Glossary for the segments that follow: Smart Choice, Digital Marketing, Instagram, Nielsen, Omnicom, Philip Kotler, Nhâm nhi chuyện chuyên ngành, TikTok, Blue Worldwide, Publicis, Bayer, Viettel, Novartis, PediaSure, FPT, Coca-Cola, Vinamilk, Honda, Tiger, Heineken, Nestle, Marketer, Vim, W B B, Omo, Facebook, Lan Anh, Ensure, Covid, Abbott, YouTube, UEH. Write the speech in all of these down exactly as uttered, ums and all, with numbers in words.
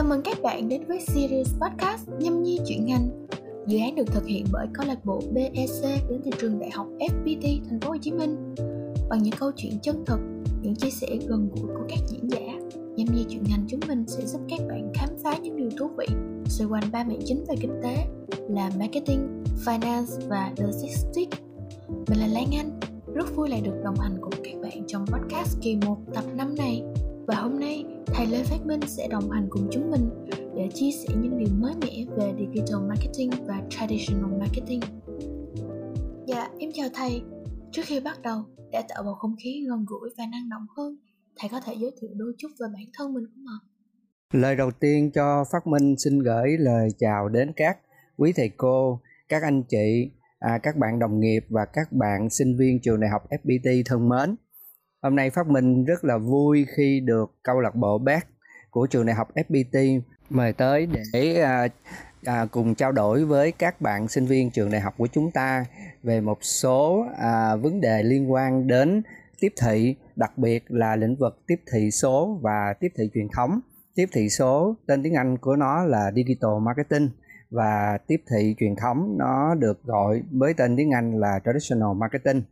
Chào mừng các bạn đến với series podcast Nhâm Nhi Chuyện Ngành. Dự án được thực hiện bởi câu lạc bộ bê e xê đến từ trường đại học ép pê tê Thành phố Hồ Chí Minh. Bằng những câu chuyện chân thực, những chia sẻ gần gũi của các diễn giả, Nhâm Nhi Chuyện Ngành chúng mình sẽ giúp các bạn khám phá những điều thú vị xoay quanh ba mảng chính về kinh tế là marketing, finance và logistics. Mình là Lan Anh, rất vui lại được đồng hành cùng các bạn trong podcast kỳ một tập năm này. Và hôm nay, thầy Lê Phát Minh sẽ đồng hành cùng chúng mình để chia sẻ những điều mới mẻ về Digital Marketing và Traditional Marketing. Dạ, em chào thầy. Trước khi bắt đầu, để tạo bầu không khí gần gũi và năng động hơn, thầy có thể giới thiệu đôi chút về bản thân mình không ạ? Lời đầu tiên cho Phát Minh xin gửi lời chào đến các quý thầy cô, các anh chị, à, các bạn đồng nghiệp và các bạn sinh viên trường đại học ép pê tê thân mến. Hôm nay Phát Minh rất là vui khi được câu lạc bộ bê e xê của trường đại học ép pê tê mời tới để à, à, cùng trao đổi với các bạn sinh viên trường đại học của chúng ta về một số à, vấn đề liên quan đến tiếp thị, đặc biệt là lĩnh vực tiếp thị số và tiếp thị truyền thống. Tiếp thị số, tên tiếng Anh của nó là Digital Marketing, và tiếp thị truyền thống nó được gọi với tên tiếng Anh là Traditional Marketing.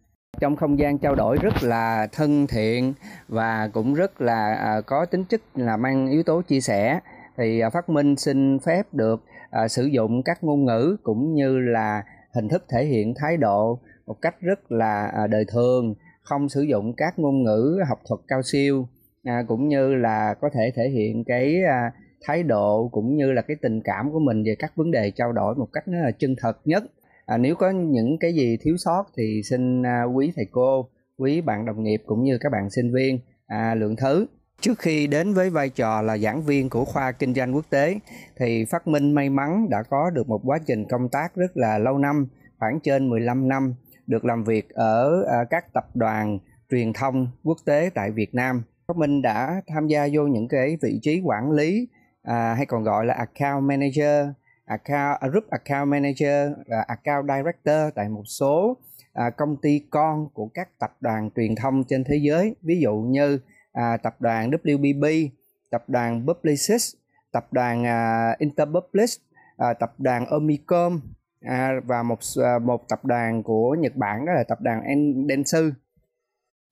Trong không gian trao đổi rất là thân thiện và cũng rất là à, có tính chất là mang yếu tố chia sẻ, thì à, Phát Minh xin phép được à, sử dụng các ngôn ngữ cũng như là hình thức thể hiện thái độ một cách rất là à, đời thường, không sử dụng các ngôn ngữ học thuật cao siêu, à, cũng như là có thể thể hiện cái à, thái độ cũng như là cái tình cảm của mình về các vấn đề trao đổi một cách nó là chân thật nhất. À, nếu có những cái gì thiếu sót thì xin à, quý thầy cô, quý bạn đồng nghiệp cũng như các bạn sinh viên à, lượng thứ. Trước khi đến với vai trò là giảng viên của khoa kinh doanh quốc tế thì Phát Minh may mắn đã có được một quá trình công tác rất là lâu năm, khoảng trên mười lăm năm, được làm việc ở à, các tập đoàn truyền thông quốc tế tại Việt Nam. Phát Minh đã tham gia vô những cái vị trí quản lý à, hay còn gọi là account manager, Account, group account manager, account director tại một số à, công ty con của các tập đoàn truyền thông trên thế giới, ví dụ như à, tập đoàn W B B, tập đoàn Publicis, tập đoàn à, Interpublic, à, tập đoàn Omnicom à, và một à, một tập đoàn của Nhật Bản, đó là tập đoàn Endensu.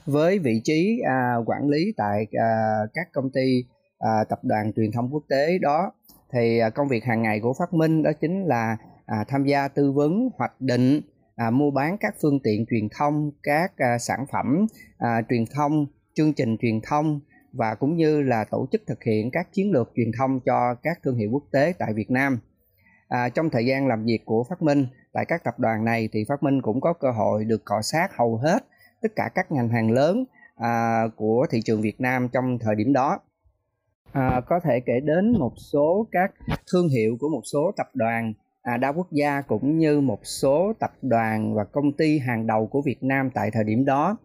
Với vị trí à, quản lý tại à, các công ty à, tập đoàn truyền thông quốc tế đó, thì công việc hàng ngày của Phát Minh đó chính là à, tham gia tư vấn, hoạch định, à, mua bán các phương tiện truyền thông, các à, sản phẩm à, truyền thông, chương trình truyền thông và cũng như là tổ chức thực hiện các chiến lược truyền thông cho các thương hiệu quốc tế tại Việt Nam. À, trong thời gian làm việc của Phát Minh tại các tập đoàn này thì Phát Minh cũng có cơ hội được cọ sát hầu hết tất cả các ngành hàng lớn à, của thị trường Việt Nam trong thời điểm đó. À, có thể kể đến một số các thương hiệu của một số tập đoàn à, đa quốc gia cũng như một số tập đoàn và công ty hàng đầu của Việt Nam tại thời điểm đó.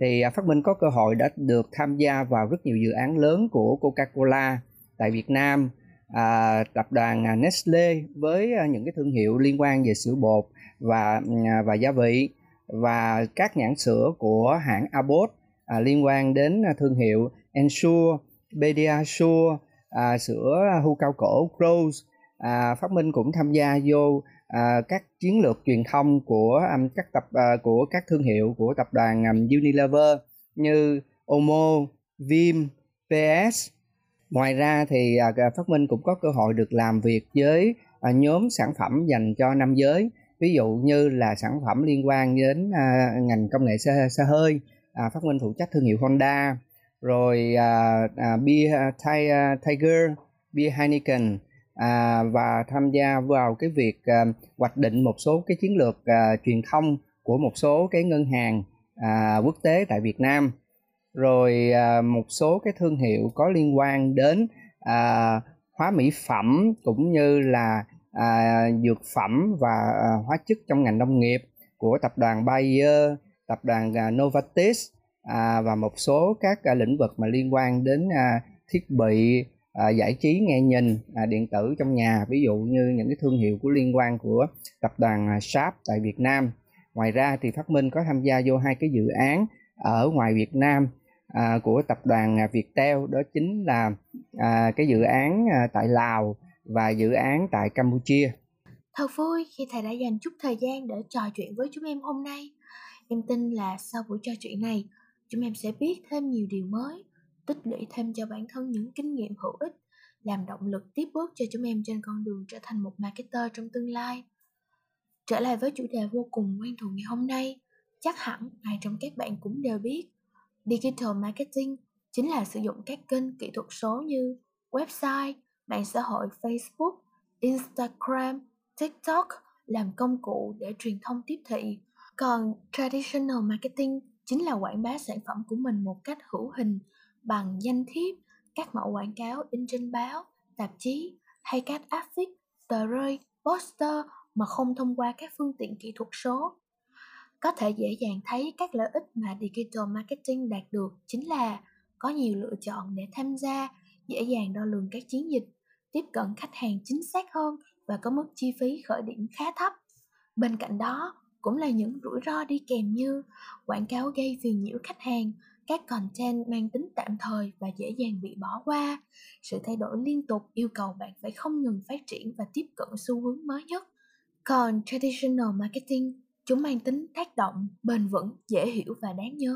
Thì à, Phát Minh có cơ hội đã được tham gia vào rất nhiều dự án lớn của Coca-Cola tại Việt Nam, à, tập đoàn Nestle với à, những cái thương hiệu liên quan về sữa bột và, à, và gia vị, và các nhãn sữa của hãng Abbott à, liên quan đến à, thương hiệu Ensure, PediaSure, à, sữa hươu cao cổ Rose. à, Phát Minh cũng tham gia vô à, các chiến lược truyền thông của um, các tập à, của các thương hiệu của tập đoàn um, Unilever như Omo, Vim, pê ét. Ngoài ra thì à, Phát Minh cũng có cơ hội được làm việc với à, nhóm sản phẩm dành cho nam giới, ví dụ như là sản phẩm liên quan đến à, ngành công nghệ xe, xe hơi. à, Phát Minh phụ trách thương hiệu Honda, rồi à, à, bia Tiger, bia Heineken à, và tham gia vào cái việc à, hoạch định một số cái chiến lược à, truyền thông của một số cái ngân hàng à, quốc tế tại Việt Nam, rồi à, một số cái thương hiệu có liên quan đến à, hóa mỹ phẩm cũng như là à, dược phẩm và à, hóa chất trong ngành nông nghiệp của tập đoàn Bayer, tập đoàn à, Novartis. À, và một số các à, lĩnh vực mà liên quan đến à, thiết bị à, giải trí nghe nhìn à, điện tử trong nhà, ví dụ như những cái thương hiệu của liên quan của tập đoàn à, Sharp tại Việt Nam. Ngoài ra thì Phát Minh có tham gia vô hai cái dự án ở ngoài Việt Nam à, của tập đoàn à, Viettel, đó chính là à, cái dự án tại Lào và dự án tại Campuchia. Thật vui khi thầy đã dành chút thời gian để trò chuyện với chúng em hôm nay. Em tin là sau buổi trò chuyện này, chúng em sẽ biết thêm nhiều điều mới, tích lũy thêm cho bản thân những kinh nghiệm hữu ích, làm động lực tiếp bước cho chúng em trên con đường trở thành một marketer trong tương lai. Trở lại với chủ đề vô cùng quen thuộc ngày hôm nay, chắc hẳn ai trong các bạn cũng đều biết, Digital Marketing chính là sử dụng các kênh kỹ thuật số như website, mạng xã hội Facebook, Instagram, TikTok làm công cụ để truyền thông tiếp thị. Còn Traditional Marketing chính là quảng bá sản phẩm của mình một cách hữu hình bằng danh thiếp, các mẫu quảng cáo in trên báo, tạp chí hay các áp phích, tờ rơi, poster mà không thông qua các phương tiện kỹ thuật số. Có thể dễ dàng thấy các lợi ích mà Digital Marketing đạt được chính là có nhiều lựa chọn để tham gia, dễ dàng đo lường các chiến dịch, tiếp cận khách hàng chính xác hơn và có mức chi phí khởi điểm khá thấp. Bên cạnh đó, cũng là những rủi ro đi kèm như quảng cáo gây phiền nhiễu khách hàng, các content mang tính tạm thời và dễ dàng bị bỏ qua, sự thay đổi liên tục yêu cầu bạn phải không ngừng phát triển và tiếp cận xu hướng mới nhất. Còn Traditional Marketing, chúng mang tính tác động, bền vững, dễ hiểu và đáng nhớ.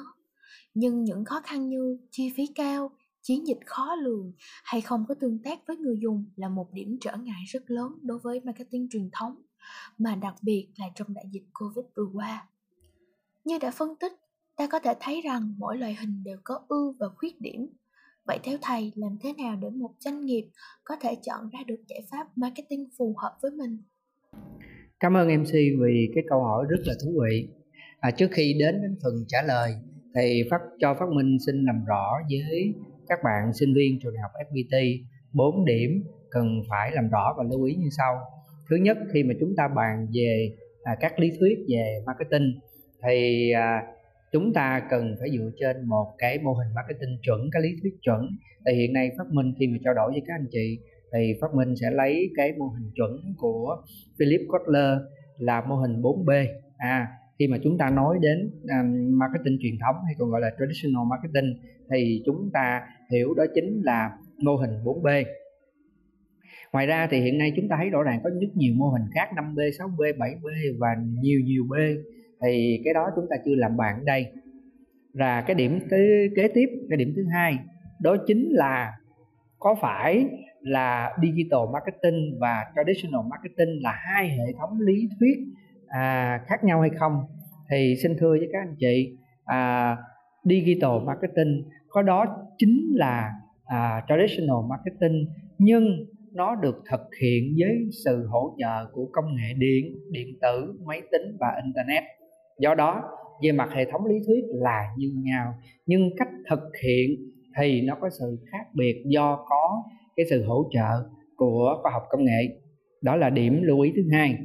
Nhưng những khó khăn như chi phí cao, chiến dịch khó lường hay không có tương tác với người dùng là một điểm trở ngại rất lớn đối với marketing truyền thống, mà đặc biệt là trong đại dịch Covid vừa qua. Như đã phân tích, ta có thể thấy rằng mỗi loại hình đều có ưu và khuyết điểm. Vậy theo thầy, làm thế nào để một doanh nghiệp có thể chọn ra được giải pháp marketing phù hợp với mình? Cảm ơn em xê vì cái câu hỏi rất là thú vị. À, trước khi đến đến phần trả lời, thì Phát cho Phát Minh xin làm rõ với các bạn sinh viên trường đại học ép pê tê bốn điểm cần phải làm rõ và lưu ý như sau. Thứ nhất, khi mà chúng ta bàn về à, các lý thuyết về marketing thì à, chúng ta cần phải dựa trên một cái mô hình marketing chuẩn, cái lý thuyết chuẩn. Tại hiện nay Phát Minh khi mà trao đổi với các anh chị thì Phát Minh sẽ lấy cái mô hình chuẩn của Philip Kotler là mô hình bốn B. À, khi mà chúng ta nói đến um, marketing truyền thống hay còn gọi là traditional marketing thì chúng ta hiểu đó chính là mô hình bốn B. Ngoài ra thì hiện nay chúng ta thấy rõ ràng có rất nhiều mô hình khác năm B, sáu B, bảy B và nhiều nhiều B. Thì cái đó chúng ta chưa làm bạn ở đây. Và cái điểm kế, kế tiếp, cái điểm thứ hai, đó chính là có phải là digital marketing và traditional marketing là hai hệ thống lý thuyết à, khác nhau hay không? Thì xin thưa với các anh chị, à, digital marketing có đó chính là à, traditional marketing, nhưng nó được thực hiện với sự hỗ trợ của công nghệ điện, điện tử, máy tính và internet. Do đó, về mặt hệ thống lý thuyết là như nhau, nhưng cách thực hiện thì nó có sự khác biệt do có cái sự hỗ trợ của khoa học công nghệ. Đó là điểm lưu ý thứ hai.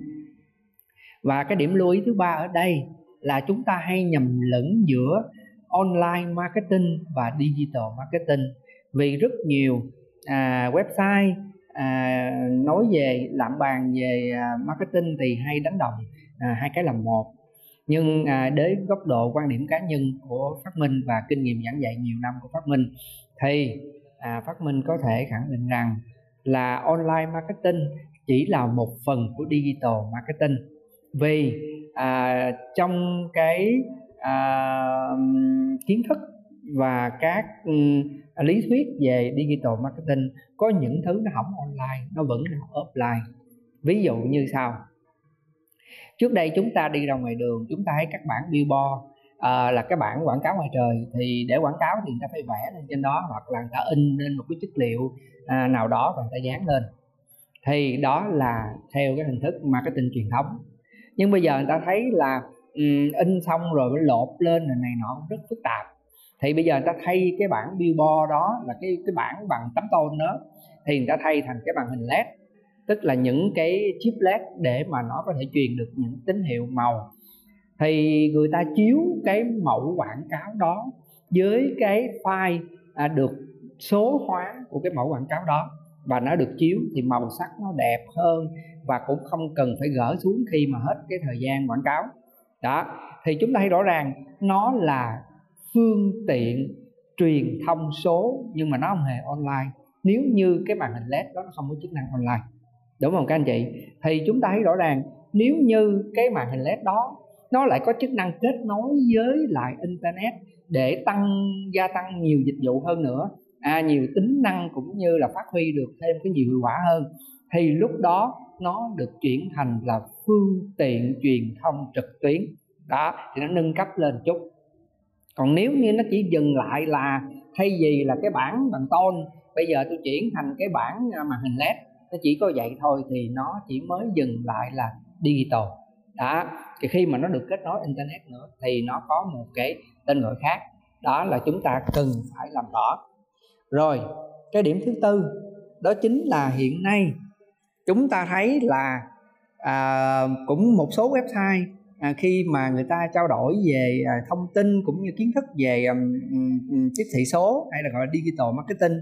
Và cái điểm lưu ý thứ ba ở đây là chúng ta hay nhầm lẫn giữa online marketing và digital marketing. Vì rất nhiều à, website à, nói về, làm bàn về à, marketing thì hay đánh đồng à, hai cái làm một. Nhưng à, đến góc độ quan điểm cá nhân của Phát Minh và kinh nghiệm giảng dạy nhiều năm của Phát Minh thì à, Phát Minh có thể khẳng định rằng là online marketing chỉ là một phần của digital marketing. Vì à, trong cái à, kiến thức và các à, lý thuyết về digital marketing có những thứ nó không online, nó vẫn là offline. Ví dụ như sau, trước đây chúng ta đi ra ngoài đường, chúng ta thấy các bảng billboard à, là cái bảng quảng cáo ngoài trời. Thì để quảng cáo thì người ta phải vẽ lên trên đó, hoặc là người ta in lên một cái chất liệu à, nào đó và người ta dán lên. Thì đó là theo cái hình thức marketing truyền thống. Nhưng bây giờ người ta thấy là um, in xong rồi mới lột lên này, này nọ rất phức tạp. Thì bây giờ người ta thay cái bảng billboard đó là cái, cái bảng bằng tấm tôn đó, thì người ta thay thành cái màn hình led, tức là những cái chip led để mà nó có thể truyền được những tín hiệu màu. Thì người ta chiếu cái mẫu quảng cáo đó với cái file à, được số hóa của cái mẫu quảng cáo đó, và nó được chiếu thì màu sắc nó đẹp hơn và cũng không cần phải gỡ xuống khi mà hết cái thời gian quảng cáo đó. Thì chúng ta thấy rõ ràng nó là phương tiện truyền thông số nhưng mà nó không hề online. nếu như cái màn hình led đó nó không có chức năng online, đúng không các anh chị? Thì chúng ta thấy rõ ràng nếu như cái màn hình led đó nó lại có chức năng kết nối với lại internet để tăng gia tăng nhiều dịch vụ hơn nữa, à, nhiều tính năng cũng như là phát huy được thêm cái nhiều hiệu quả hơn, thì lúc đó nó được chuyển thành là phương tiện truyền thông trực tuyến đó, thì nó nâng cấp lên chút. Còn nếu như nó chỉ dừng lại là thay vì là cái bảng bằng tôn bây giờ tôi chuyển thành cái bảng màn hình led, nó chỉ có vậy thôi thì nó chỉ mới dừng lại là digital đó. Thì khi mà nó được kết nối internet nữa thì nó có một cái tên gọi khác, đó là chúng ta cần phải làm rõ. Rồi cái điểm thứ tư đó chính là hiện nay chúng ta thấy là à, cũng một số website à, khi mà người ta trao đổi về à, thông tin cũng như kiến thức về um, tiếp thị số hay là gọi là digital marketing,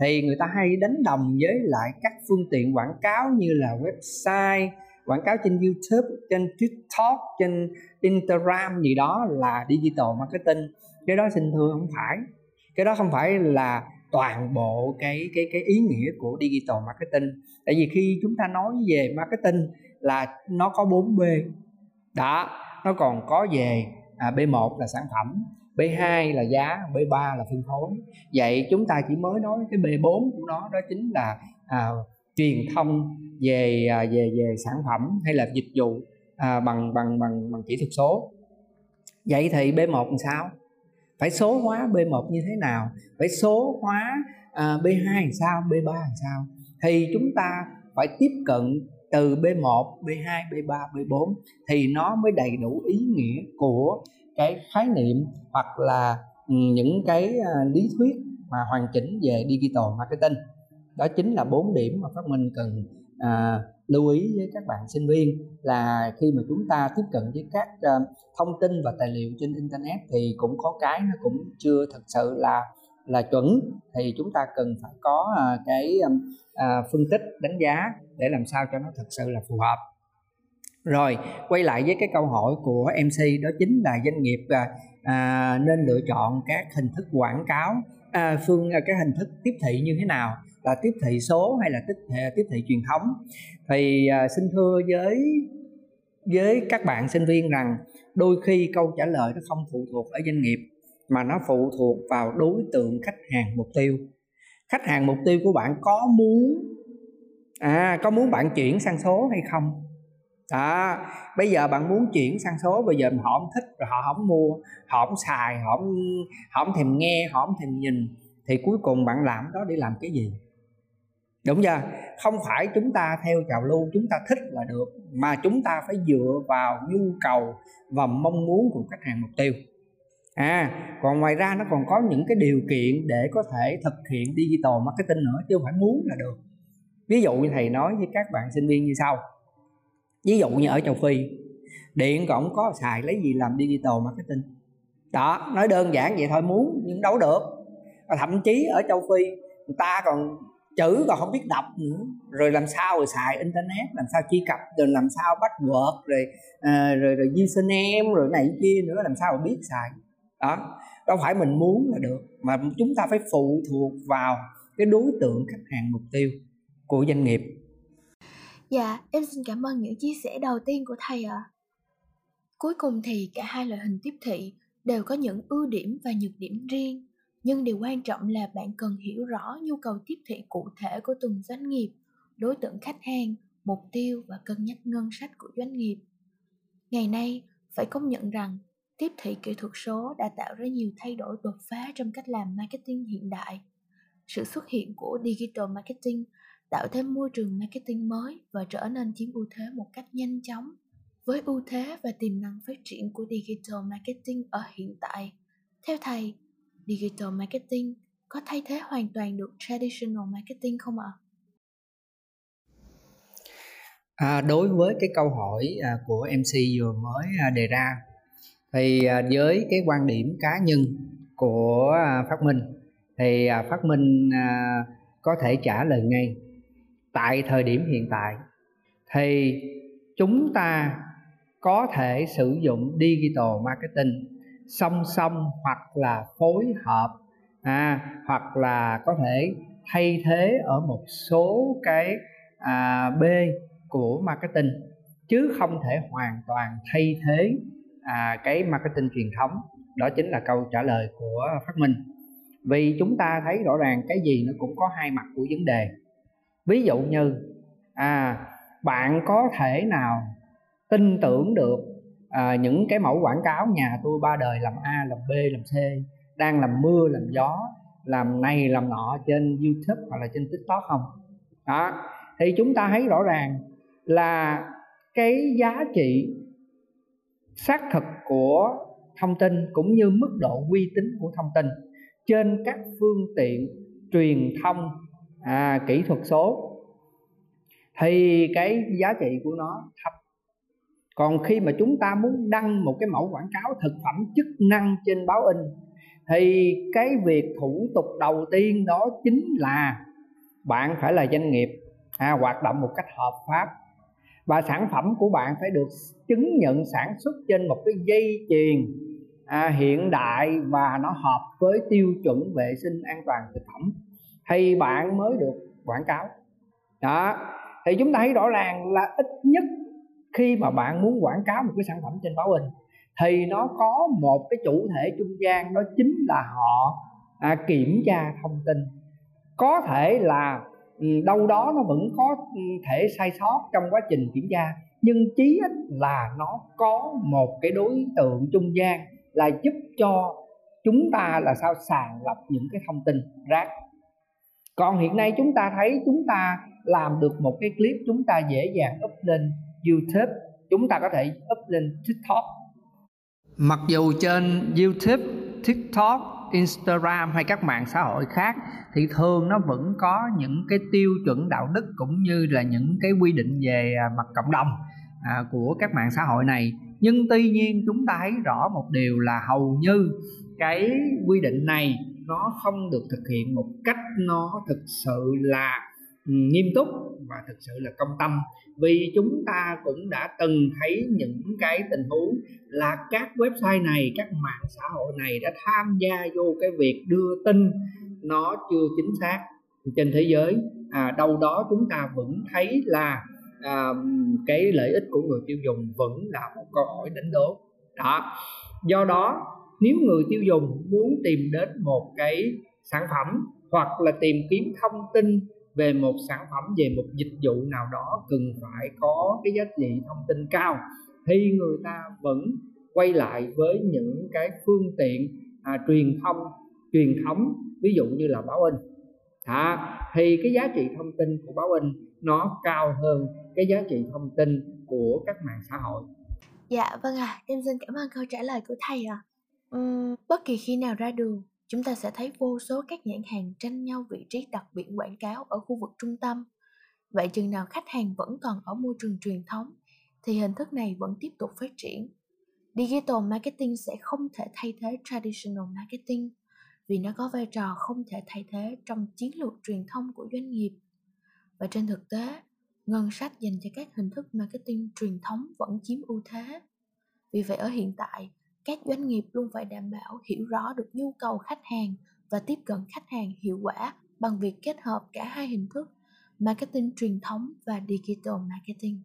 thì người ta hay đánh đồng với lại các phương tiện quảng cáo như là website, quảng cáo trên YouTube, trên TikTok, trên Instagram gì đó là digital marketing. Cái đó xin thưa không phải, cái đó không phải là toàn bộ cái cái cái ý nghĩa của digital marketing. Tại vì khi chúng ta nói về marketing là nó có bốn B đó, nó còn có về à, B một là sản phẩm, B hai là giá, B ba là phân phối. Vậy chúng ta chỉ mới nói cái B bốn của nó, đó chính là à, truyền thông về à, về về sản phẩm hay là dịch vụ à, bằng bằng bằng bằng kỹ thuật số. Vậy thì B một làm sao? Phải số hóa B một như thế nào? Phải số hóa à, B hai làm sao? B ba làm sao? Thì chúng ta phải tiếp cận từ B một, B hai, B ba, B bốn thì nó mới đầy đủ ý nghĩa của cái khái niệm hoặc là những cái lý thuyết mà hoàn chỉnh về digital marketing. Đó chính là bốn điểm mà Phát Minh cần à, lưu ý với các bạn sinh viên, là khi mà chúng ta tiếp cận với các uh, thông tin và tài liệu trên internet thì cũng có cái nó cũng chưa thật sự là là chuẩn, thì chúng ta cần phải có uh, cái uh, phân tích đánh giá để làm sao cho nó thật sự là phù hợp. Rồi quay lại với cái câu hỏi của em xê, đó chính là doanh nghiệp uh, uh, nên lựa chọn các hình thức quảng cáo uh, phương uh, cái hình thức tiếp thị như thế nào, là tiếp thị số hay là tiếp thị, tiếp thị truyền thống. Thì à, xin thưa với với các bạn sinh viên rằng đôi khi câu trả lời nó không phụ thuộc ở doanh nghiệp mà nó phụ thuộc vào đối tượng khách hàng mục tiêu. Khách hàng mục tiêu của bạn có muốn à có muốn bạn chuyển sang số hay không? À, bây giờ bạn muốn chuyển sang số, bây giờ họ không thích, rồi họ không mua, họ không xài, họ không, họ không thèm nghe, họ không thèm nhìn, thì cuối cùng bạn làm đó để làm cái gì? Đúng chưa? Không phải chúng ta theo trào lưu chúng ta thích là được, mà chúng ta phải dựa vào nhu cầu và mong muốn của khách hàng mục tiêu. À, còn ngoài ra nó còn có những cái điều kiện để có thể thực hiện digital marketing nữa, chứ không phải muốn là được. Ví dụ như thầy nói với các bạn sinh viên như sau. Ví dụ như ở châu Phi, điện còn không có xài lấy gì làm digital marketing. Đó, nói đơn giản vậy thôi, muốn nhưng đâu được. Và thậm chí ở châu Phi người ta còn chữ còn không biết đọc nữa, rồi làm sao rồi xài internet, làm sao truy cập, rồi làm sao bắt buộc rồi, à, rồi rồi username rồi này kia nữa, làm sao mà biết xài đó. Đâu phải mình muốn là được, mà chúng ta phải phụ thuộc vào cái đối tượng khách hàng mục tiêu của doanh nghiệp. Dạ, em xin cảm ơn những chia sẻ đầu tiên của thầy ạ. À. Cuối cùng thì cả hai loại hình tiếp thị đều có những ưu điểm và nhược điểm riêng. Nhưng điều quan trọng là bạn cần hiểu rõ nhu cầu tiếp thị cụ thể của từng doanh nghiệp, đối tượng khách hàng, mục tiêu và cân nhắc ngân sách của doanh nghiệp. Ngày nay, phải công nhận rằng tiếp thị kỹ thuật số đã tạo ra nhiều thay đổi đột phá trong cách làm marketing hiện đại. Sự xuất hiện của digital marketing tạo thêm môi trường marketing mới và trở nên chiếm ưu thế một cách nhanh chóng. Với ưu thế và tiềm năng phát triển của digital marketing ở hiện tại, theo thầy, digital marketing có thay thế hoàn toàn được traditional marketing không ạ? À, đối với cái câu hỏi của em xê vừa mới đề ra, thì với cái quan điểm cá nhân của Phát Minh, thì Phát Minh có thể trả lời ngay. Tại thời điểm hiện tại, thì chúng ta có thể sử dụng digital marketing song song hoặc là phối hợp à, hoặc là có thể thay thế ở một số cái à, B của marketing, chứ không thể hoàn toàn thay thế à, cái marketing truyền thống. Đó chính là câu trả lời của Phát Minh. Vì chúng ta thấy rõ ràng cái gì nó cũng có hai mặt của vấn đề. Ví dụ như à, bạn có thể nào tin tưởng được à, những cái mẫu quảng cáo nhà tôi ba đời làm A, làm B, làm C, đang làm mưa, làm gió, làm này, làm nọ trên YouTube hoặc là trên TikTok không? Đó. Thì chúng ta thấy rõ ràng là cái giá trị xác thực của thông tin cũng như mức độ uy tín của thông tin trên các phương tiện truyền thông à, kỹ thuật số thì cái giá trị của nó thấp. Còn khi mà chúng ta muốn đăng một cái mẫu quảng cáo thực phẩm chức năng trên báo in thì cái việc thủ tục đầu tiên đó chính là bạn phải là doanh nghiệp à, hoạt động một cách hợp pháp, và sản phẩm của bạn phải được chứng nhận sản xuất trên một cái dây chuyền à, hiện đại và nó hợp với tiêu chuẩn vệ sinh an toàn thực phẩm thì bạn mới được quảng cáo. Đó. Thì chúng ta thấy rõ ràng là ít nhất khi mà bạn muốn quảng cáo một cái sản phẩm trên báo in thì nó có một cái chủ thể trung gian, đó chính là họ à, kiểm tra thông tin. Có thể là đâu đó nó vẫn có thể sai sót trong quá trình kiểm tra, nhưng chí ít là nó có một cái đối tượng trung gian là giúp cho chúng ta là sao sàng lọc những cái thông tin rác. Còn hiện nay chúng ta thấy chúng ta làm được một cái clip, chúng ta dễ dàng up lên YouTube, chúng ta có thể up lên TikTok. Mặc dù trên YouTube, TikTok, Instagram hay các mạng xã hội khác thì thường nó vẫn có những cái tiêu chuẩn đạo đức cũng như là những cái quy định về mặt cộng đồng à, của các mạng xã hội này. Nhưng tuy nhiên chúng ta thấy rõ một điều là hầu như cái quy định này nó không được thực hiện một cách nó thực sự là nghiêm túc và thực sự là công tâm. Vì chúng ta cũng đã từng thấy những cái tình huống là các website này, các mạng xã hội này đã tham gia vô cái việc đưa tin nó chưa chính xác trên thế giới. À, đâu đó chúng ta vẫn thấy là à, cái lợi ích của người tiêu dùng vẫn là một câu hỏi đánh đố. Đó. Do đó nếu người tiêu dùng muốn tìm đến một cái sản phẩm hoặc là tìm kiếm thông tin về một sản phẩm, về một dịch vụ nào đó cần phải có cái giá trị thông tin cao thì người ta vẫn quay lại với những cái phương tiện à, truyền thông truyền thống, ví dụ như là báo in. À, thì cái giá trị thông tin của báo in nó cao hơn cái giá trị thông tin của các mạng xã hội. Dạ vâng ạ, à, em xin cảm ơn câu trả lời của thầy ạ. À. Uhm, bất kỳ khi nào ra đường, chúng ta sẽ thấy vô số các nhãn hàng tranh nhau vị trí đặt biển quảng cáo ở khu vực trung tâm. Vậy chừng nào khách hàng vẫn còn ở môi trường truyền thống thì hình thức này vẫn tiếp tục phát triển. Digital Marketing sẽ không thể thay thế Traditional Marketing vì nó có vai trò không thể thay thế trong chiến lược truyền thông của doanh nghiệp. Và trên thực tế, ngân sách dành cho các hình thức marketing truyền thống vẫn chiếm ưu thế. Vì vậy ở hiện tại, các doanh nghiệp luôn phải đảm bảo hiểu rõ được nhu cầu khách hàng và tiếp cận khách hàng hiệu quả bằng việc kết hợp cả hai hình thức marketing truyền thống và digital marketing.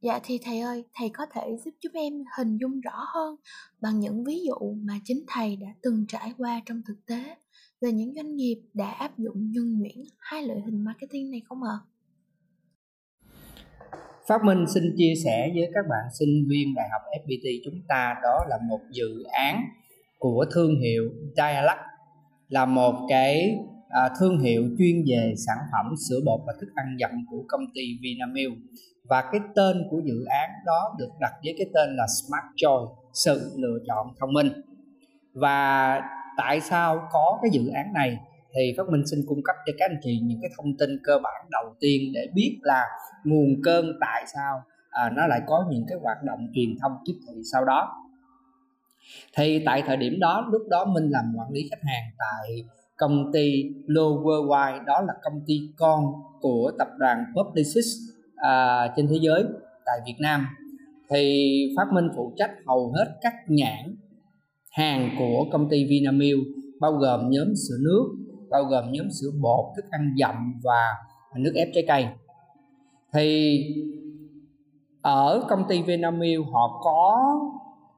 Dạ thì thầy ơi, thầy có thể giúp chúng em hình dung rõ hơn bằng những ví dụ mà chính thầy đã từng trải qua trong thực tế về những doanh nghiệp đã áp dụng nhuần nhuyễn hai loại hình marketing này không ạ? À? Phát Minh xin chia sẻ với các bạn sinh viên đại học ép pê tê chúng ta, đó là một dự án của thương hiệu Dialax, là một cái à, thương hiệu chuyên về sản phẩm sữa bột và thức ăn dặm của công ty Vinamilk. Và cái tên của dự án đó được đặt với cái tên là Smart Choice, sự lựa chọn thông minh. Và tại sao có cái dự án này? Thì Phát Minh xin cung cấp cho các anh chị những cái thông tin cơ bản đầu tiên để biết là nguồn cơn tại sao à, nó lại có những cái hoạt động truyền thông tiếp thị sau đó. Thì tại thời điểm đó, lúc đó Minh làm quản lý khách hàng tại công ty Blue Worldwide, đó là công ty con của tập đoàn Publicis à, trên thế giới, tại Việt Nam. Thì Phát Minh phụ trách hầu hết các nhãn hàng của công ty Vinamilk, bao gồm nhóm sữa nước bao gồm nhóm sữa bột, thức ăn dặm và nước ép trái cây. Thì ở công ty Vinamilk họ có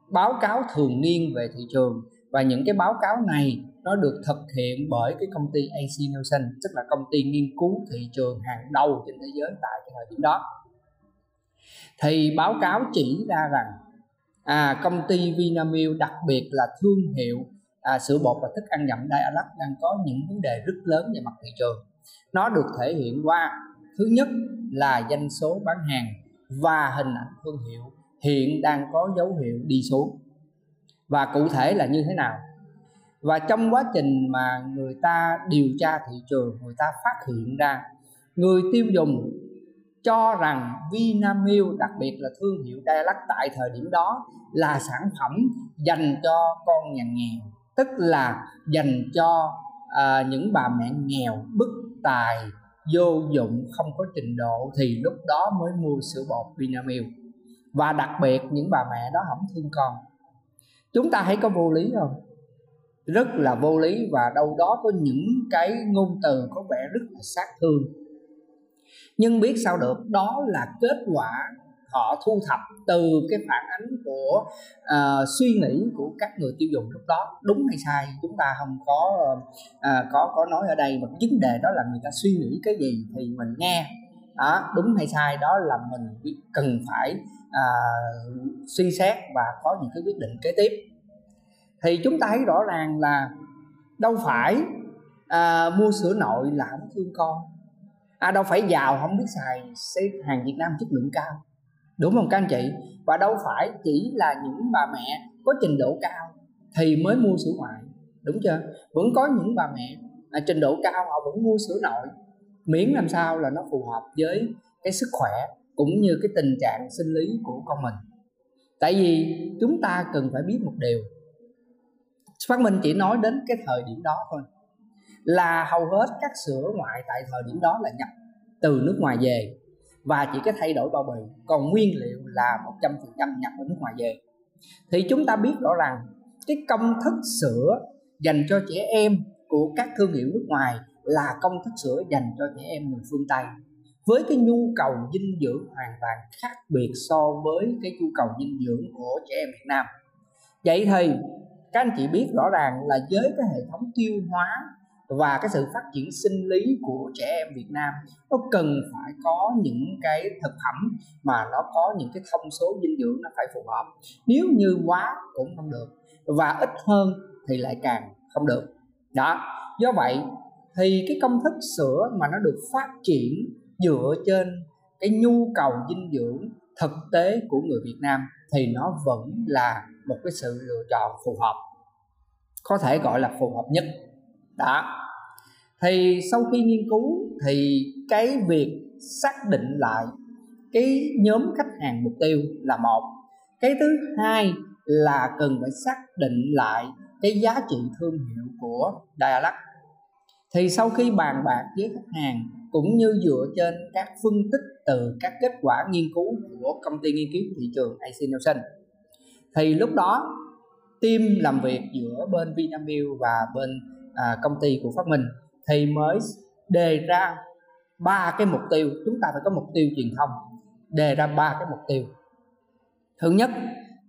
báo cáo thường niên về thị trường, và những cái báo cáo này nó được thực hiện bởi cái công ty a xê Nielsen, tức là công ty nghiên cứu thị trường hàng đầu trên thế giới tại cái thời điểm đó. Thì báo cáo chỉ ra rằng à, công ty Vinamilk, đặc biệt là thương hiệu à, sữa bột và thức ăn nhậm Dialax đang có những vấn đề rất lớn về mặt thị trường. Nó được thể hiện qua, thứ nhất là doanh số bán hàng và hình ảnh thương hiệu hiện đang có dấu hiệu đi xuống. Và cụ thể là như thế nào? Và trong quá trình mà người ta điều tra thị trường, người ta phát hiện ra người tiêu dùng cho rằng Vinamilk, đặc biệt là thương hiệu Dialax tại thời điểm đó, là sản phẩm dành cho con nhà nghèo, tức là dành cho à, những bà mẹ nghèo, bất tài, vô dụng, không có trình độ, thì lúc đó mới mua sữa bột Vinamilk. Và đặc biệt những bà mẹ đó không thương con. Chúng ta thấy có vô lý không? Rất là vô lý, và đâu đó có những cái ngôn từ có vẻ rất là sát thương. Nhưng biết sao được, đó là kết quả họ thu thập từ cái phản ánh của uh, suy nghĩ của các người tiêu dùng lúc đó. Đúng hay sai chúng ta không có uh, có có nói ở đây, mà vấn đề đó là người ta suy nghĩ cái gì thì mình nghe đó, đúng hay sai đó là mình cần phải uh, suy xét và có những cái quyết định kế tiếp. Thì chúng ta thấy rõ ràng là đâu phải à, mua sữa nội là không thương con, à, đâu phải giàu không biết xài hàng Việt Nam chất lượng cao, đúng không các anh chị? Và đâu phải chỉ là những bà mẹ có trình độ cao thì mới mua sữa ngoại, đúng chưa? Vẫn có những bà mẹ à, trình độ cao họ vẫn mua sữa nội, miễn làm sao là nó phù hợp với cái sức khỏe cũng như cái tình trạng sinh lý của con mình. Tại vì chúng ta cần phải biết một điều, Phát Minh chỉ nói đến cái thời điểm đó thôi, là hầu hết các sữa ngoại tại thời điểm đó là nhập từ nước ngoài về và chỉ có thay đổi bao bì, còn nguyên liệu là một trăm phần trăm nhập ở nước ngoài về. Thì chúng ta biết rõ rằng cái công thức sữa dành cho trẻ em của các thương hiệu nước ngoài là công thức sữa dành cho trẻ em người phương Tây, với cái nhu cầu dinh dưỡng hoàn toàn khác biệt so với cái nhu cầu dinh dưỡng của trẻ em Việt Nam. Vậy thì các anh chị biết rõ ràng là với cái hệ thống tiêu hóa và cái sự phát triển sinh lý của trẻ em Việt Nam, nó cần phải có những cái thực phẩm mà nó có những cái thông số dinh dưỡng nó phải phù hợp. Nếu như quá cũng không được, và ít hơn thì lại càng không được. Đó, do vậy thì cái công thức sữa mà nó được phát triển dựa trên cái nhu cầu dinh dưỡng thực tế của người Việt Nam thì nó vẫn là một cái sự lựa chọn phù hợp, có thể gọi là phù hợp nhất. Đó, thì sau khi nghiên cứu thì cái việc xác định lại cái nhóm khách hàng mục tiêu là một, cái thứ hai là cần phải xác định lại cái giá trị thương hiệu của Dialax. Thì sau khi bàn bạc với khách hàng cũng như dựa trên các phân tích từ các kết quả nghiên cứu của công ty nghiên cứu thị trường a xê Nielsen, thì lúc đó team làm việc giữa bên Vinamilk và bên à, công ty của Phát Minh thì mới đề ra ba cái mục tiêu. Chúng ta phải có mục tiêu truyền thông, đề ra ba cái mục tiêu. Thứ nhất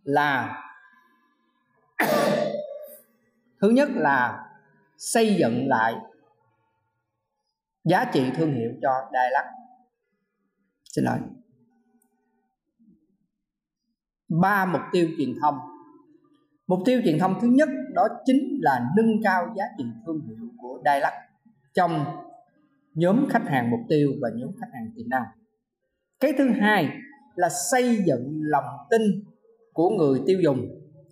là thứ nhất là xây dựng lại giá trị thương hiệu cho Dialax. Xin lỗi. Ba mục tiêu truyền thông. Mục tiêu truyền thông thứ nhất đó chính là nâng cao giá trị thương hiệu của Dialax trong nhóm khách hàng mục tiêu và nhóm khách hàng tiềm năng. Cái thứ hai là xây dựng lòng tin của người tiêu dùng.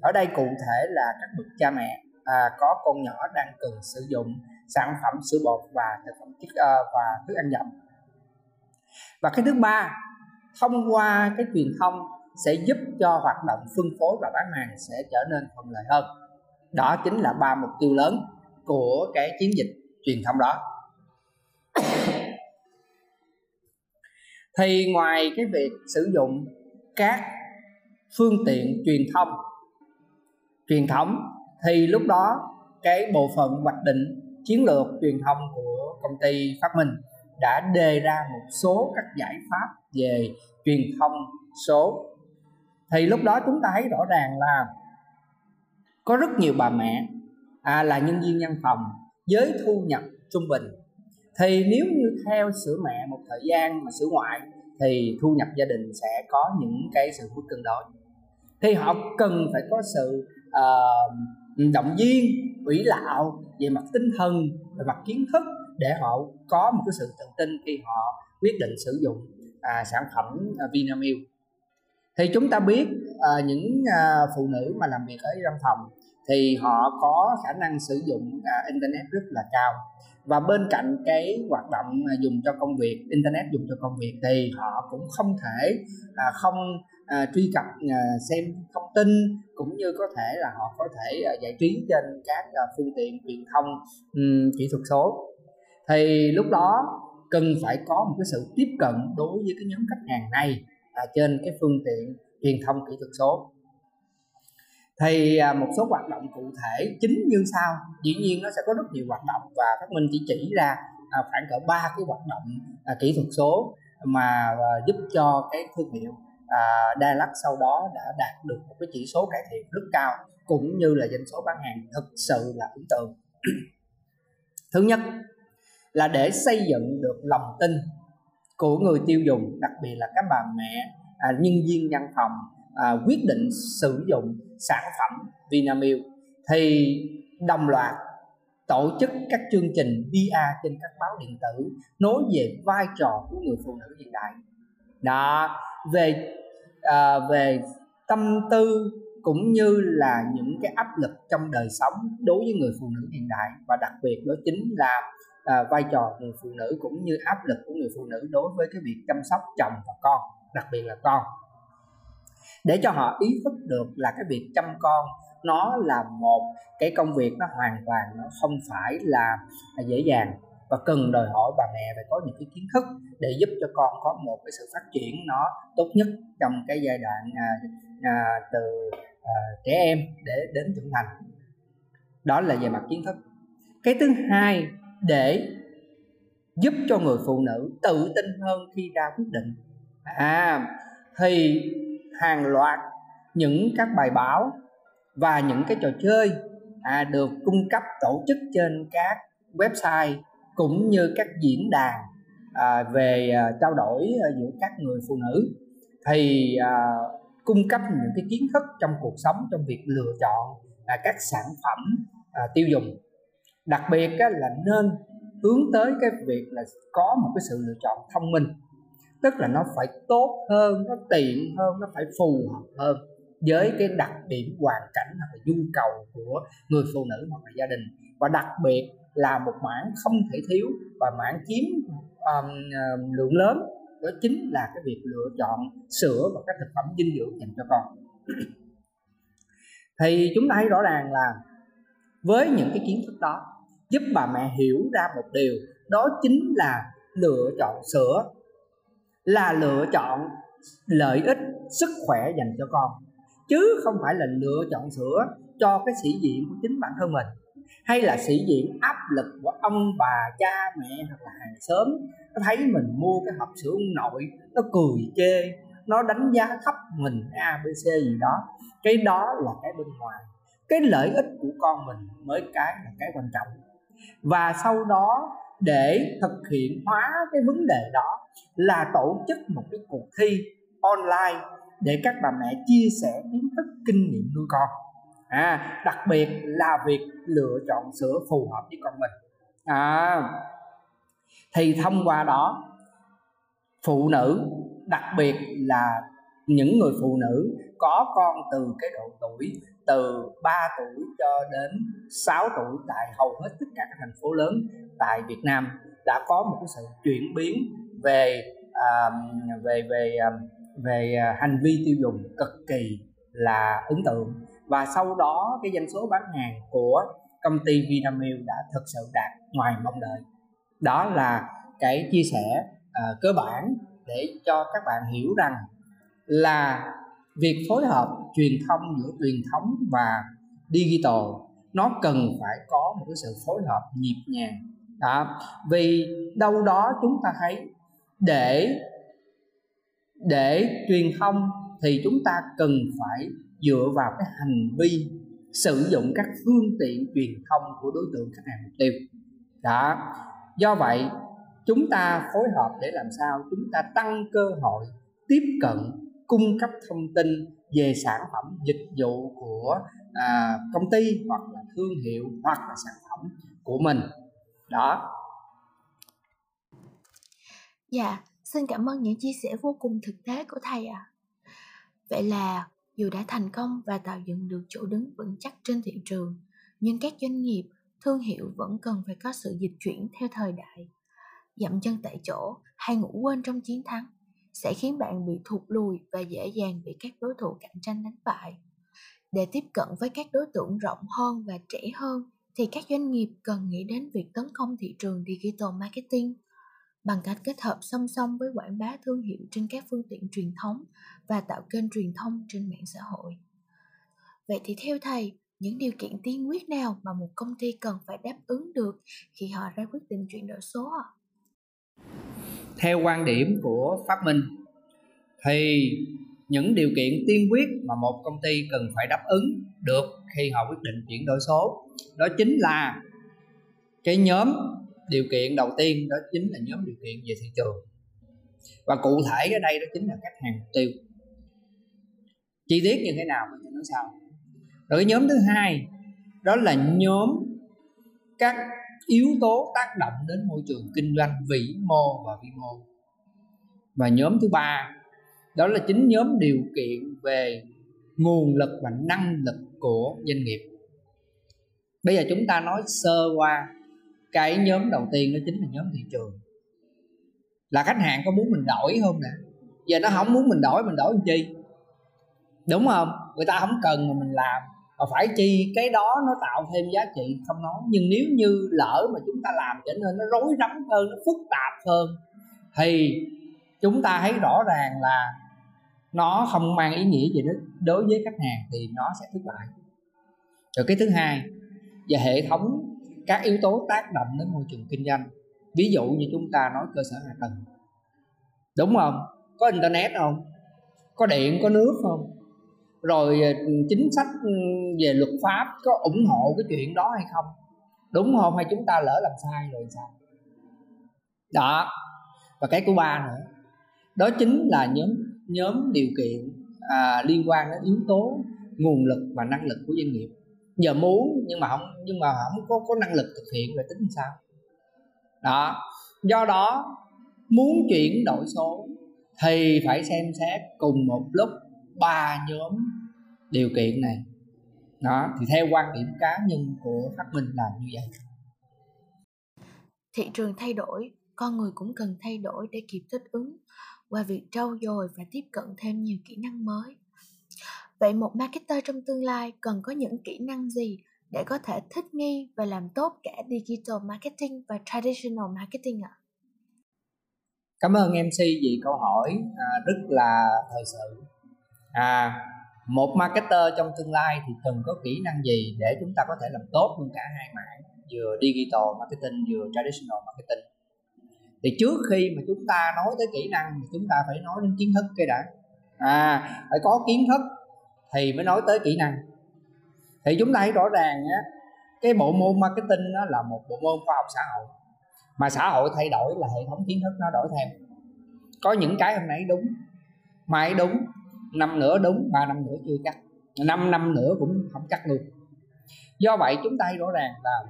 Ở đây cụ thể là các bậc cha mẹ à, có con nhỏ đang cần sử dụng sản phẩm sữa bột và thực phẩm thức, uh, và thức ăn dặm. Và cái thứ ba, thông qua cái truyền thông sẽ giúp cho hoạt động phân phối và bán hàng sẽ trở nên thuận lợi hơn. Đó chính là ba mục tiêu lớn của cái chiến dịch truyền thông đó. Thì ngoài cái việc sử dụng các phương tiện truyền thông truyền thống thì lúc đó cái bộ phận hoạch định chiến lược truyền thông của công ty Phát Minh đã đề ra một số các giải pháp về truyền thông số. Thì lúc đó chúng ta thấy rõ ràng là có rất nhiều bà mẹ à, là nhân viên văn phòng với thu nhập trung bình. Thì nếu như theo sữa mẹ một thời gian mà sữa ngoại thì thu nhập gia đình sẽ có những cái sự mất cân đối. Thì họ cần phải có sự uh, động viên, ủy lạo về mặt tinh thần, về mặt kiến thức để họ có một cái sự tự tin khi họ quyết định sử dụng à, sản phẩm à, Vinamilk. Thì chúng ta biết à, những à, phụ nữ mà làm việc ở văn phòng thì họ có khả năng sử dụng à, Internet rất là cao. Và bên cạnh cái hoạt động à, dùng cho công việc, Internet dùng cho công việc thì họ cũng không thể à, không à, truy cập à, xem thông tin, cũng như có thể là họ có thể à, giải trí trên các à, phương tiện truyền thông um, kỹ thuật số. Thì lúc đó cần phải có một cái sự tiếp cận đối với cái nhóm khách hàng này à, trên cái phương tiện truyền thông kỹ thuật số. Thì à, một số hoạt động cụ thể chính như sau. Dĩ nhiên nó sẽ có rất nhiều hoạt động và Phát Minh chỉ chỉ ra à, khoảng cỡ ba cái hoạt động à, kỹ thuật số mà à, giúp cho cái thương hiệu à, Dialax sau đó đã đạt được một cái chỉ số cải thiện rất cao, cũng như là doanh số bán hàng thực sự là ấn tượng. Thứ nhất là để xây dựng được lòng tin của người tiêu dùng, đặc biệt là các bà mẹ, à, nhân viên văn phòng à, quyết định sử dụng sản phẩm Vinamilk, thì đồng loạt tổ chức các chương trình pê e trên các báo điện tử nói về vai trò của người phụ nữ hiện đại. Đó, về à, về tâm tư cũng như là những cái áp lực trong đời sống đối với người phụ nữ hiện đại, và đặc biệt đó chính là À, vai trò người phụ nữ cũng như áp lực của người phụ nữ đối với cái việc chăm sóc chồng và con, đặc biệt là con, để cho họ ý thức được là cái việc chăm con nó là một cái công việc nó hoàn toàn nó không phải là dễ dàng, và cần đòi hỏi bà mẹ phải có những cái kiến thức để giúp cho con có một cái sự phát triển nó tốt nhất trong cái giai đoạn à, à, từ à, trẻ em để đến trưởng thành. Đó là về mặt kiến thức. Cái thứ hai, để giúp cho người phụ nữ tự tin hơn khi ra quyết định à, thì hàng loạt những các bài báo và những cái trò chơi à, được cung cấp tổ chức trên các website cũng như các diễn đàn à, về à, trao đổi à, giữa các người phụ nữ, thì à, cung cấp những cái kiến thức trong cuộc sống, trong việc lựa chọn à, các sản phẩm à, tiêu dùng. Đặc biệt là nên hướng tới cái việc là có một cái sự lựa chọn thông minh, tức là nó phải tốt hơn, nó tiện hơn, nó phải phù hợp hơn với cái đặc điểm hoàn cảnh hoặc là nhu cầu của người phụ nữ hoặc là gia đình. Và đặc biệt là một mảng không thể thiếu và mảng chiếm um, lượng lớn, đó chính là cái việc lựa chọn sữa và các thực phẩm dinh dưỡng dành cho con. Thì chúng ta thấy rõ ràng là với những cái kiến thức đó, giúp bà mẹ hiểu ra một điều, đó chính là lựa chọn sữa là lựa chọn lợi ích sức khỏe dành cho con, chứ không phải là lựa chọn sữa cho cái sĩ diện của chính bản thân mình, hay là sĩ diện áp lực của ông bà, cha mẹ hoặc là hàng xóm. Nó thấy mình mua cái hộp sữa nội, nó cười chê, nó đánh giá thấp mình A, B, C gì đó. Cái đó là cái bên ngoài, cái lợi ích của con mình mới cái là cái quan trọng. Và sau đó để thực hiện hóa cái vấn đề đó là tổ chức một cái cuộc thi online để các bà mẹ chia sẻ kiến thức, kinh nghiệm nuôi con à, đặc biệt là việc lựa chọn sữa phù hợp với con mình à, thì thông qua đó phụ nữ, đặc biệt là những người phụ nữ có con từ cái độ tuổi từ ba tuổi cho đến sáu tuổi tại hầu hết tất cả các thành phố lớn tại Việt Nam đã có một cái sự chuyển biến về à, về về về hành vi tiêu dùng cực kỳ là ấn tượng. Và sau đó cái doanh số bán hàng của công ty Vinamilk đã thực sự đạt ngoài mong đợi. Đó là cái chia sẻ à, cơ bản để cho các bạn hiểu rằng là việc phối hợp truyền thông giữa truyền thống và digital nó cần phải có một cái sự phối hợp nhịp nhàng. Đó. Vì đâu đó chúng ta thấy để để truyền thông thì chúng ta cần phải dựa vào cái hành vi sử dụng các phương tiện truyền thông của đối tượng khách hàng mục tiêu. Đó. Do vậy chúng ta phối hợp để làm sao chúng ta tăng cơ hội tiếp cận, cung cấp thông tin về sản phẩm, dịch vụ của à, công ty hoặc là thương hiệu hoặc là sản phẩm của mình. Đó. Dạ, xin cảm ơn những chia sẻ vô cùng thực tế của thầy ạ. À. Vậy là dù đã thành công và tạo dựng được chỗ đứng vững chắc trên thị trường, nhưng các doanh nghiệp, thương hiệu vẫn cần phải có sự dịch chuyển theo thời đại. Dậm chân tại chỗ hay ngủ quên trong chiến thắng sẽ khiến bạn bị thụt lùi và dễ dàng bị các đối thủ cạnh tranh đánh bại. Để tiếp cận với các đối tượng rộng hơn và trẻ hơn thì các doanh nghiệp cần nghĩ đến việc tấn công thị trường Digital Marketing bằng cách kết hợp song song với quảng bá thương hiệu trên các phương tiện truyền thống và tạo kênh truyền thông trên mạng xã hội. Vậy thì theo thầy, những điều kiện tiên quyết nào mà một công ty cần phải đáp ứng được khi họ ra quyết định chuyển đổi số ạ? Theo quan điểm của Phát Minh thì những điều kiện tiên quyết mà một công ty cần phải đáp ứng được khi họ quyết định chuyển đổi số, đó chính là cái nhóm điều kiện đầu tiên, đó chính là nhóm điều kiện về thị trường. Và cụ thể ở đây đó chính là khách hàng mục tiêu. Chi tiết như thế nào mình sẽ nói sau. Rồi cái nhóm thứ hai đó là nhóm các yếu tố tác động đến môi trường kinh doanh vĩ mô và vi mô. Và nhóm thứ ba đó là chính nhóm điều kiện về nguồn lực và năng lực của doanh nghiệp. Bây giờ chúng ta nói sơ qua cái nhóm đầu tiên, đó chính là nhóm thị trường. Là khách hàng có muốn mình đổi không nè? Giờ nó không muốn mình đổi, mình đổi làm chi? Đúng không? Người ta không cần mà mình làm. Mà phải chi cái đó nó tạo thêm giá trị không nói. Nhưng nếu như lỡ mà chúng ta làm trở nên nó rối rắm hơn, nó phức tạp hơn, thì chúng ta thấy rõ ràng là nó không mang ý nghĩa gì đó đối với khách hàng, thì nó sẽ thất bại. Rồi cái thứ hai về hệ thống các yếu tố tác động đến môi trường kinh doanh. Ví dụ như chúng ta nói cơ sở hạ tầng, đúng không? Có internet không? Có điện, có nước không? Rồi chính sách về luật pháp có ủng hộ cái chuyện đó hay không, đúng không? Hay chúng ta lỡ làm sai rồi sao? Đó. Và cái của ba nữa, đó chính là nhóm nhóm điều kiện à, liên quan đến yếu tố nguồn lực và năng lực của doanh nghiệp. Giờ muốn nhưng mà không nhưng mà không có có năng lực thực hiện là tính sao? Đó. Do đó muốn chuyển đổi số thì phải xem xét cùng một lúc ba nhóm điều kiện này. Đó, thì theo quan điểm cá nhân của Phát Minh là như vậy. Thị trường thay đổi, con người cũng cần thay đổi để kịp thích ứng qua việc trau dồi và tiếp cận thêm nhiều kỹ năng mới. Vậy một marketer trong tương lai cần có những kỹ năng gì để có thể thích nghi và làm tốt cả Digital Marketing và Traditional Marketing ạ? À? Cảm ơn em xê vì câu hỏi à, rất là thời sự. À, một marketer trong tương lai thì cần có kỹ năng gì để chúng ta có thể làm tốt luôn cả hai mảng, vừa Digital Marketing vừa Traditional Marketing? Thì trước khi mà chúng ta nói tới kỹ năng thì chúng ta phải nói đến kiến thức cái đã. À, phải có kiến thức thì mới nói tới kỹ năng. Thì chúng ta thấy rõ ràng á, cái bộ môn marketing nó là một bộ môn khoa học xã hội, mà xã hội thay đổi là hệ thống kiến thức nó đổi theo. Có những cái hôm nay đúng, mai đúng, năm nữa đúng, ba năm nữa chưa chắc, năm năm nữa cũng không chắc luôn. Do vậy chúng ta thấy rõ ràng là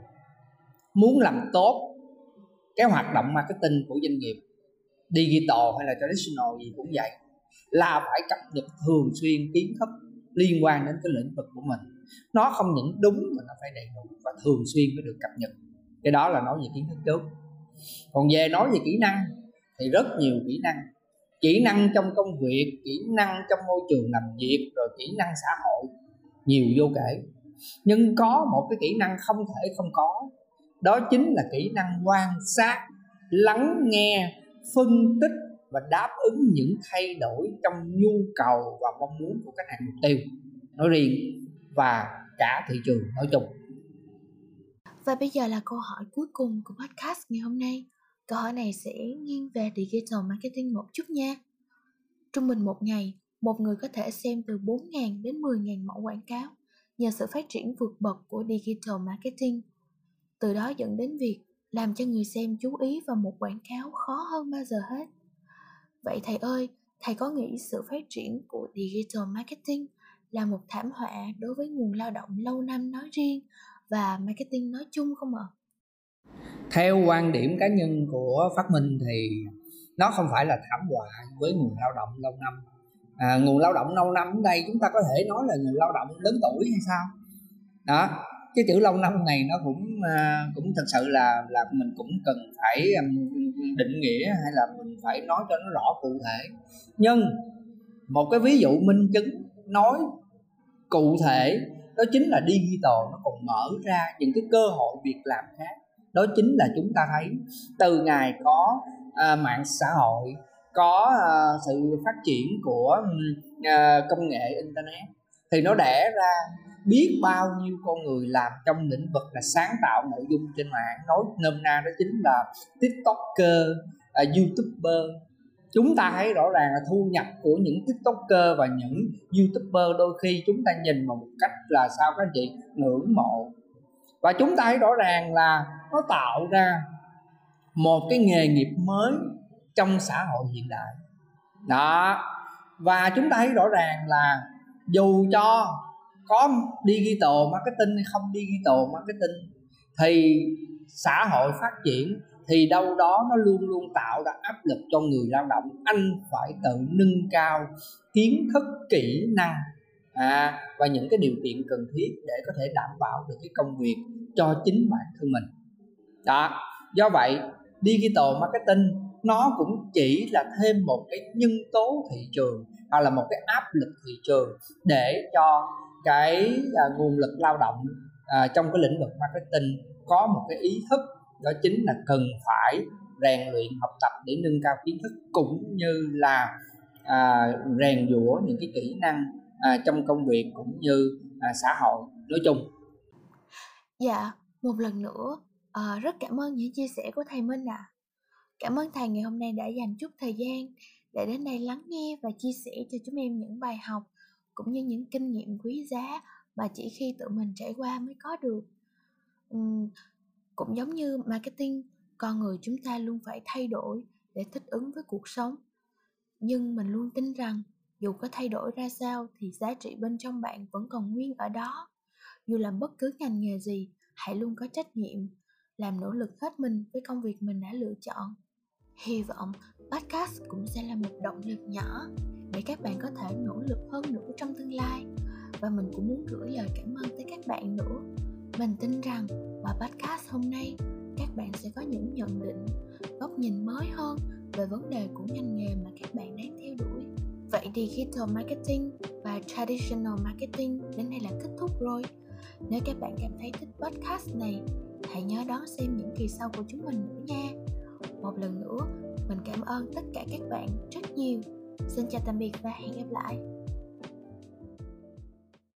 muốn làm tốt cái hoạt động marketing của doanh nghiệp, digital hay là traditional gì cũng vậy, là phải cập nhật thường xuyên kiến thức liên quan đến cái lĩnh vực của mình. Nó không những đúng mà nó phải đầy đủ và thường xuyên mới được cập nhật. Cái đó là nói về kiến thức trước. Còn về nói về kỹ năng thì rất nhiều kỹ năng. Kỹ năng trong công việc, kỹ năng trong môi trường làm việc, rồi kỹ năng xã hội, nhiều vô kể. Nhưng có một cái kỹ năng không thể không có, đó chính là kỹ năng quan sát, lắng nghe, phân tích và đáp ứng những thay đổi trong nhu cầu và mong muốn của khách hàng mục tiêu nói riêng và cả thị trường nói chung. Và bây giờ là câu hỏi cuối cùng của podcast ngày hôm nay. Câu hỏi này sẽ nghiêng về Digital Marketing một chút nha. Trung bình một ngày, một người có thể xem từ bốn nghìn đến mười nghìn mẫu quảng cáo nhờ sự phát triển vượt bậc của Digital Marketing. Từ đó dẫn đến việc làm cho người xem chú ý vào một quảng cáo khó hơn bao giờ hết. Vậy thầy ơi, thầy có nghĩ sự phát triển của Digital Marketing là một thảm họa đối với nguồn lao động lâu năm nói riêng và marketing nói chung không ạ? Theo quan điểm cá nhân của Phát Minh thì nó không phải là thảm họa với nguồn lao động lâu năm. À, nguồn lao động lâu năm ở đây chúng ta có thể nói là người lao động lớn tuổi hay sao? Đó, cái chữ lâu năm này nó cũng cũng thật sự là là mình cũng cần phải định nghĩa hay là mình phải nói cho nó rõ cụ thể. Nhưng một cái ví dụ minh chứng nói cụ thể đó chính là digital nó còn mở ra những cái cơ hội việc làm khác. Đó chính là chúng ta thấy từ ngày có uh, mạng xã hội, có uh, sự phát triển của uh, công nghệ internet thì nó đẻ ra biết bao nhiêu con người làm trong lĩnh vực là sáng tạo nội dung trên mạng, nói nôm na đó chính là tiktoker, uh, youtuber. Chúng ta thấy rõ ràng là thu nhập của những tiktoker và những youtuber đôi khi chúng ta nhìn vào một cách là sao các anh chị ngưỡng mộ. Và chúng ta thấy rõ ràng là nó tạo ra một cái nghề nghiệp mới trong xã hội hiện đại. Đó. Và chúng ta thấy rõ ràng là dù cho có digital marketing hay không digital marketing thì xã hội phát triển thì đâu đó nó luôn luôn tạo ra áp lực cho người lao động. Anh phải tự nâng cao kiến thức, kỹ năng à, và những cái điều kiện cần thiết để có thể đảm bảo được cái công việc cho chính bản thân mình. Đó. Do vậy, digital marketing nó cũng chỉ là thêm một cái nhân tố thị trường hoặc là một cái áp lực thị trường để cho cái à, nguồn lực lao động à, trong cái lĩnh vực marketing có một cái ý thức, đó chính là cần phải rèn luyện học tập để nâng cao kiến thức cũng như là à, rèn giũa những cái kỹ năng à, trong công việc cũng như à, xã hội nói chung. Dạ, một lần nữa à, rất cảm ơn những chia sẻ của thầy Minh ạ. À. Cảm ơn thầy ngày hôm nay đã dành chút thời gian để đến đây lắng nghe và chia sẻ cho chúng em những bài học cũng như những kinh nghiệm quý giá mà chỉ khi tự mình trải qua mới có được. Uhm, Cũng giống như marketing, con người chúng ta luôn phải thay đổi để thích ứng với cuộc sống. Nhưng mình luôn tin rằng, dù có thay đổi ra sao thì giá trị bên trong bạn vẫn còn nguyên ở đó. Dù làm bất cứ ngành nghề gì, hãy luôn có trách nhiệm, làm nỗ lực hết mình với công việc mình đã lựa chọn. Hy vọng podcast cũng sẽ là một động lực nhỏ để các bạn có thể nỗ lực hơn nữa trong tương lai. Và mình cũng muốn gửi lời cảm ơn tới các bạn nữa. Mình tin rằng qua podcast hôm nay, các bạn sẽ có những nhận định, góc nhìn mới hơn về vấn đề của ngành nghề mà các bạn đang theo đuổi. Vậy Digital Marketing và Traditional Marketing đến đây là kết thúc rồi. Nếu các bạn cảm thấy thích podcast này, hãy nhớ đón xem những kỳ sau của chúng mình nữa nha. Một lần nữa, mình cảm ơn tất cả các bạn rất nhiều. Xin chào tạm biệt và hẹn gặp lại.